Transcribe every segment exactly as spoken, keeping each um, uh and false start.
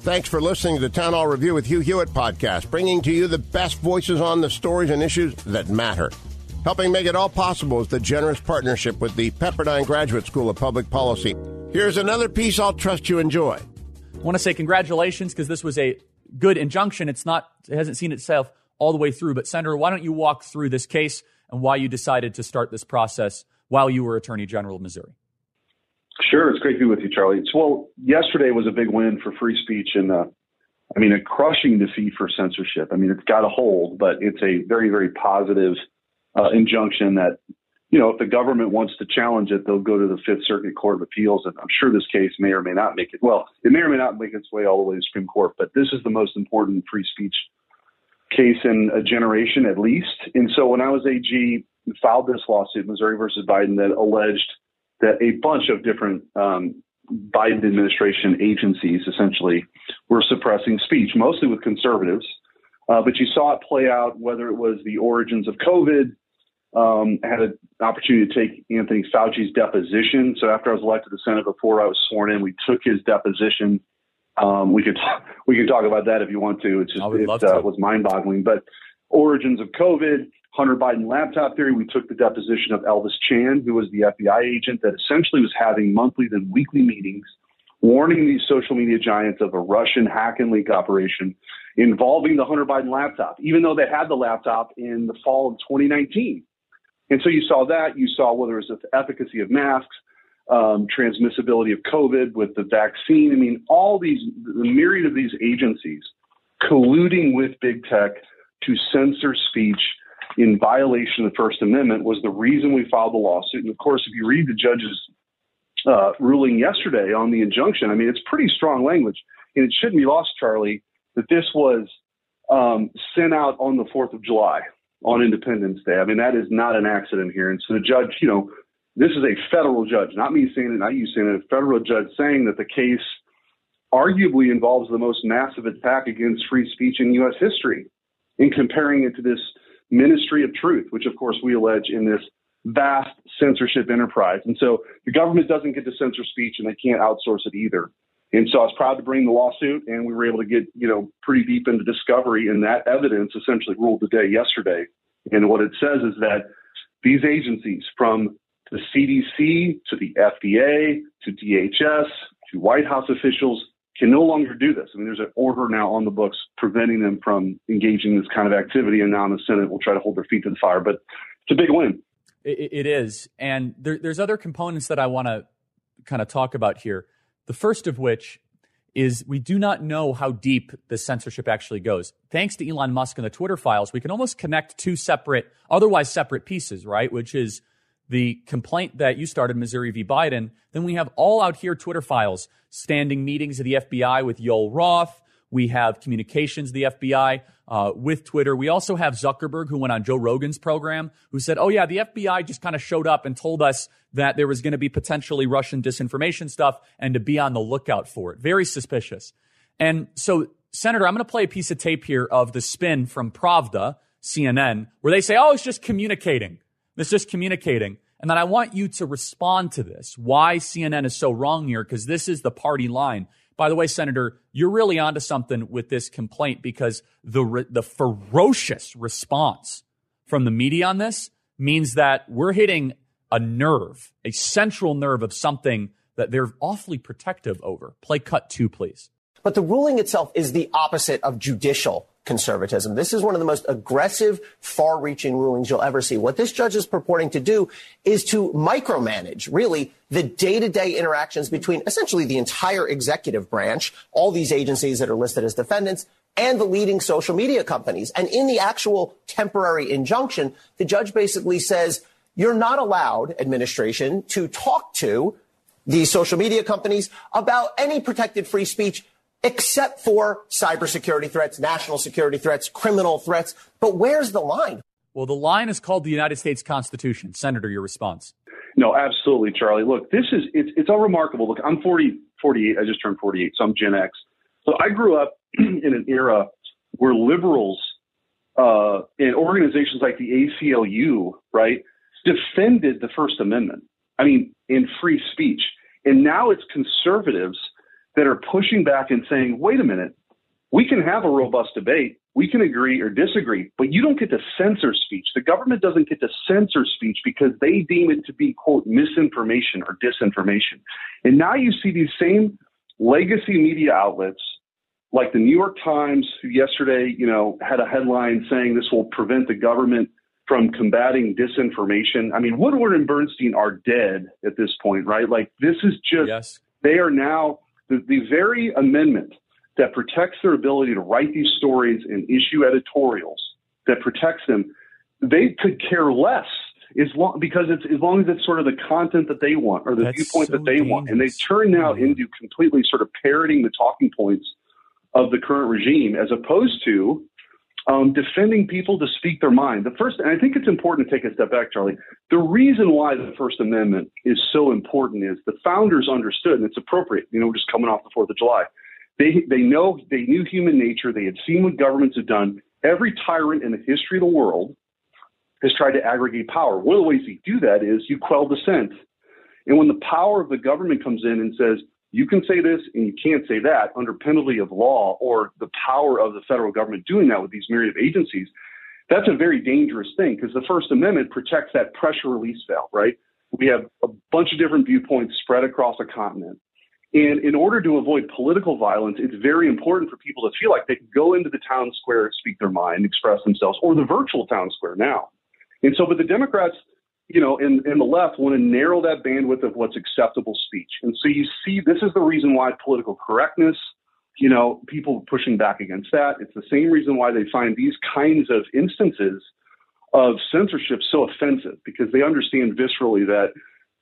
Thanks for listening to the Town Hall Review with Hugh Hewitt podcast, bringing to you the best voices on the stories and issues that matter. Helping make it all possible is the generous partnership with the Pepperdine Graduate School of Public Policy. Here's another piece I'll trust you enjoy. I want to say congratulations, because this was a good injunction. It's not, it hasn't seen itself all the way through. But Senator, why don't you walk through this case and why you decided to start this process while you were Attorney General of Missouri? Sure. It's great to be with you, Charlie. It's, well, yesterday was a big win for free speech and, uh, I mean, a crushing defeat for censorship. I mean, it's got a hold, but it's a very, very positive uh, injunction that, you know, if the government wants to challenge it, they'll go to the Fifth Circuit Court of Appeals. And I'm sure this case may or may not make it. Well, it may or may not make its way all the way to the Supreme Court, but this is the most important free speech case in a generation, at least. And so when I was A G, filed this lawsuit, Missouri versus Biden, that alleged that a bunch of different um, Biden administration agencies essentially were suppressing speech, mostly with conservatives. Uh, but you saw it play out, whether it was the origins of COVID. Um, I had an opportunity to take Anthony Fauci's deposition. So after I was elected to the Senate, before I was sworn in, we took his deposition. Um, we could we can talk about that if you want to. It's just, it uh, was mind-boggling. But origins of COVID, Hunter Biden laptop theory. We took the deposition of Elvis Chan, who was the F B I agent that essentially was having monthly then weekly meetings, warning these social media giants of a Russian hack and leak operation involving the Hunter Biden laptop, even though they had the laptop in the fall of twenty nineteen. And so you saw that. You saw whether it was the efficacy of masks, um, transmissibility of COVID with the vaccine. I mean, all these, the myriad of these agencies colluding with big tech to censor speech in violation of the First Amendment was the reason we filed the lawsuit. And of course, if you read the judge's uh, ruling yesterday on the injunction, I mean, it's pretty strong language. And it shouldn't be lost, Charlie, that this was um, sent out on the fourth of July, on Independence Day. I mean, that is not an accident here. And so the judge, you know, this is a federal judge, not me saying it, not you saying it, a federal judge saying that the case arguably involves the most massive attack against free speech in U S history, in comparing it to this Ministry of Truth, which, of course, we allege in this vast censorship enterprise. And so the government doesn't get to censor speech, and they can't outsource it either. And so I was proud to bring the lawsuit, and we were able to get, you know, pretty deep into discovery. And that evidence essentially ruled the day yesterday. And what it says is that these agencies, from the C D C to the F D A to D H S to White House officials, can no longer do this. I mean, there's an order now on the books preventing them from engaging in this kind of activity, and now in the Senate will try to hold their feet to the fire. But it's a big win. It, it is. And there, there's other components that I want to kind of talk about here. The first of which is we do not know how deep the censorship actually goes. Thanks to Elon Musk and the Twitter files, we can almost connect two separate, otherwise separate pieces, right? Which is the complaint that you started, Missouri v. Biden. Then we have all out here Twitter files, standing meetings of the F B I with Yoel Roth. We have communications of the F B I uh, with Twitter. We also have Zuckerberg, who went on Joe Rogan's program, who said, oh, yeah, the F B I just kind of showed up and told us that there was going to be potentially Russian disinformation stuff and to be on the lookout for it. Very suspicious. And so, Senator, I'm going to play a piece of tape here of the spin from Pravda, C N N, where they say, oh, it's just communicating. It's just communicating. And then I want you to respond to this, why C N N is so wrong here, because this is the party line. By the way, Senator, you're really onto something with this complaint, because the re- the ferocious response from the media on this means that we're hitting a nerve, a central nerve of something that they're awfully protective over. Play cut two, please. But the ruling itself is the opposite of judicial conservatism. This is one of the most aggressive, far-reaching rulings you'll ever see. What this judge is purporting to do is to micromanage, really, the day-to-day interactions between essentially the entire executive branch, all these agencies that are listed as defendants, and the leading social media companies. And in the actual temporary injunction, the judge basically says, you're not allowed, administration, to talk to the social media companies about any protected free speech except for cybersecurity threats, national security threats, criminal threats. But where's the line? Well, the line is called the United States Constitution. Senator, your response. No, absolutely, Charlie. Look, this is it's, it's all remarkable. Look, I'm forty, forty-eight. I just turned forty-eight. So I'm Gen X. So I grew up in an era where liberals uh, and organizations like the A C L U, right, defended the First Amendment. I mean, in free speech. And now it's conservatives that are pushing back and saying, wait a minute, we can have a robust debate. We can agree or disagree, but you don't get to censor speech. The government doesn't get to censor speech because they deem it to be, quote, misinformation or disinformation. And now you see these same legacy media outlets like the New York Times, who yesterday, you know, had a headline saying this will prevent the government from combating disinformation. I mean, Woodward and Bernstein are dead at this point, right? Like, this is just, yes. They are now the, the very amendment that protects their ability to write these stories and issue editorials that protects them. They could care less as long, because it's as long as it's sort of the content that they want or the That's viewpoint so that they dangerous. want. And they turn now into completely sort of parroting the talking points of the current regime, as opposed to um, defending people to speak their mind. The first, and I think it's important to take a step back, Charlie. The reason why the First Amendment is so important is the founders understood, and it's appropriate, you know, we're just coming off the fourth of July. They they know they knew human nature. They had seen what governments had done. Every tyrant in the history of the world has tried to aggregate power. One of the ways you do that is you quell dissent. And when the power of the government comes in and says, you can say this and you can't say that under penalty of law, or the power of the federal government doing that with these myriad of agencies, that's a very dangerous thing, because the First Amendment protects that pressure release valve, right? We have a bunch of different viewpoints spread across a continent. And in order to avoid political violence, it's very important for people to feel like they can go into the town square, speak their mind, express themselves, or the virtual town square now. And so, but the Democrats, you know, and, and the left want to narrow that bandwidth of what's acceptable speech. And so you see, this is the reason why political correctness, you know, people pushing back against that. It's the same reason why they find these kinds of instances of censorship so offensive, because they understand viscerally that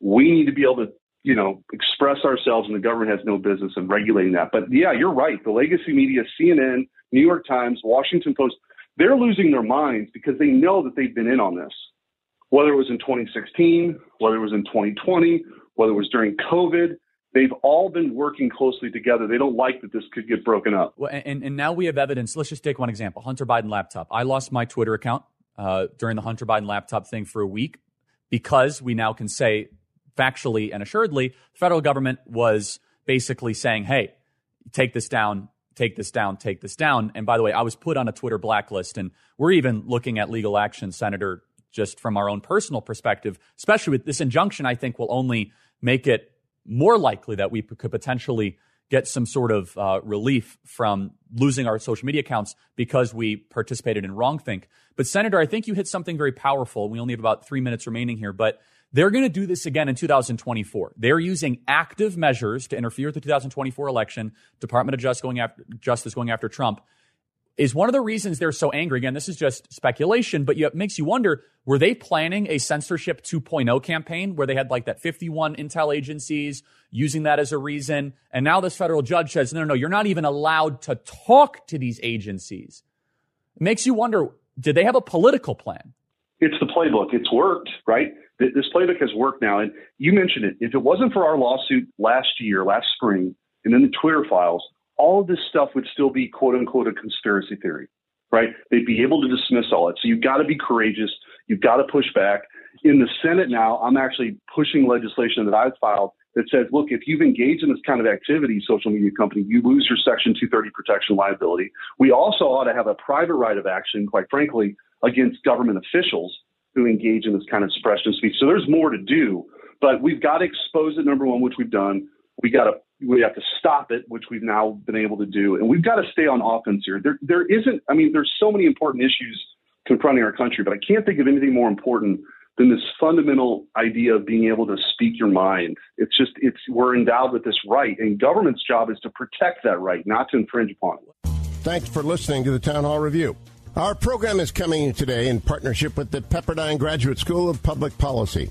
we need to be able to, you know, express ourselves, and the government has no business in regulating that. But yeah, you're right. The legacy media, C N N, New York Times, Washington Post, they're losing their minds because they know that they've been in on this. Whether it was in twenty sixteen, whether it was in twenty twenty, whether it was during COVID, they've all been working closely together. They don't like that this could get broken up. Well, and, and now we have evidence. Let's just take one example. Hunter Biden laptop. I lost my Twitter account uh, during the Hunter Biden laptop thing for a week, because we now can say factually and assuredly, the federal government was basically saying, hey, take this down, take this down, take this down. And by the way, I was put on a Twitter blacklist, and we're even looking at legal action, Senator, just from our own personal perspective, especially with this injunction, I think will only make it more likely that we could potentially get some sort of uh, relief from losing our social media accounts because we participated in wrongthink. But Senator, I think you hit something very powerful. We only have about three minutes remaining here, but they're going to do this again in two thousand twenty-four. They're using active measures to interfere with the two thousand twenty-four election. Department of Justice going after, Justice going after Trump is one of the reasons they're so angry. Again, this is just speculation, but it makes you wonder, were they planning a censorship two point oh campaign where they had like that fifty-one intel agencies using that as a reason? And now this federal judge says, no, no, no, you're not even allowed to talk to these agencies. It makes you wonder, did they have a political plan? It's the playbook. It's worked, right? This playbook has worked now. And you mentioned it. If it wasn't for our lawsuit last year, last spring, and then the Twitter files, all of this stuff would still be, quote unquote, a conspiracy theory, right? They'd be able to dismiss all it. So you've got to be courageous. You've got to push back. In the Senate now, I'm actually pushing legislation that I've filed that says, look, if you've engaged in this kind of activity, social media company, you lose your Section two thirty protection liability. We also ought to have a private right of action, quite frankly, against government officials who engage in this kind of expression of speech. So there's more to do, but we've got to expose it, number one, which we've done. We got to we have to stop it, which we've now been able to do. And we've got to stay on offense here. There, there isn't, I mean, there's so many important issues confronting our country, but I can't think of anything more important than this fundamental idea of being able to speak your mind. It's just, it's we're endowed with this right, and government's job is to protect that right, not to infringe upon it. Thanks for listening to the Town Hall Review. Our program is coming today in partnership with the Pepperdine Graduate School of Public Policy.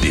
The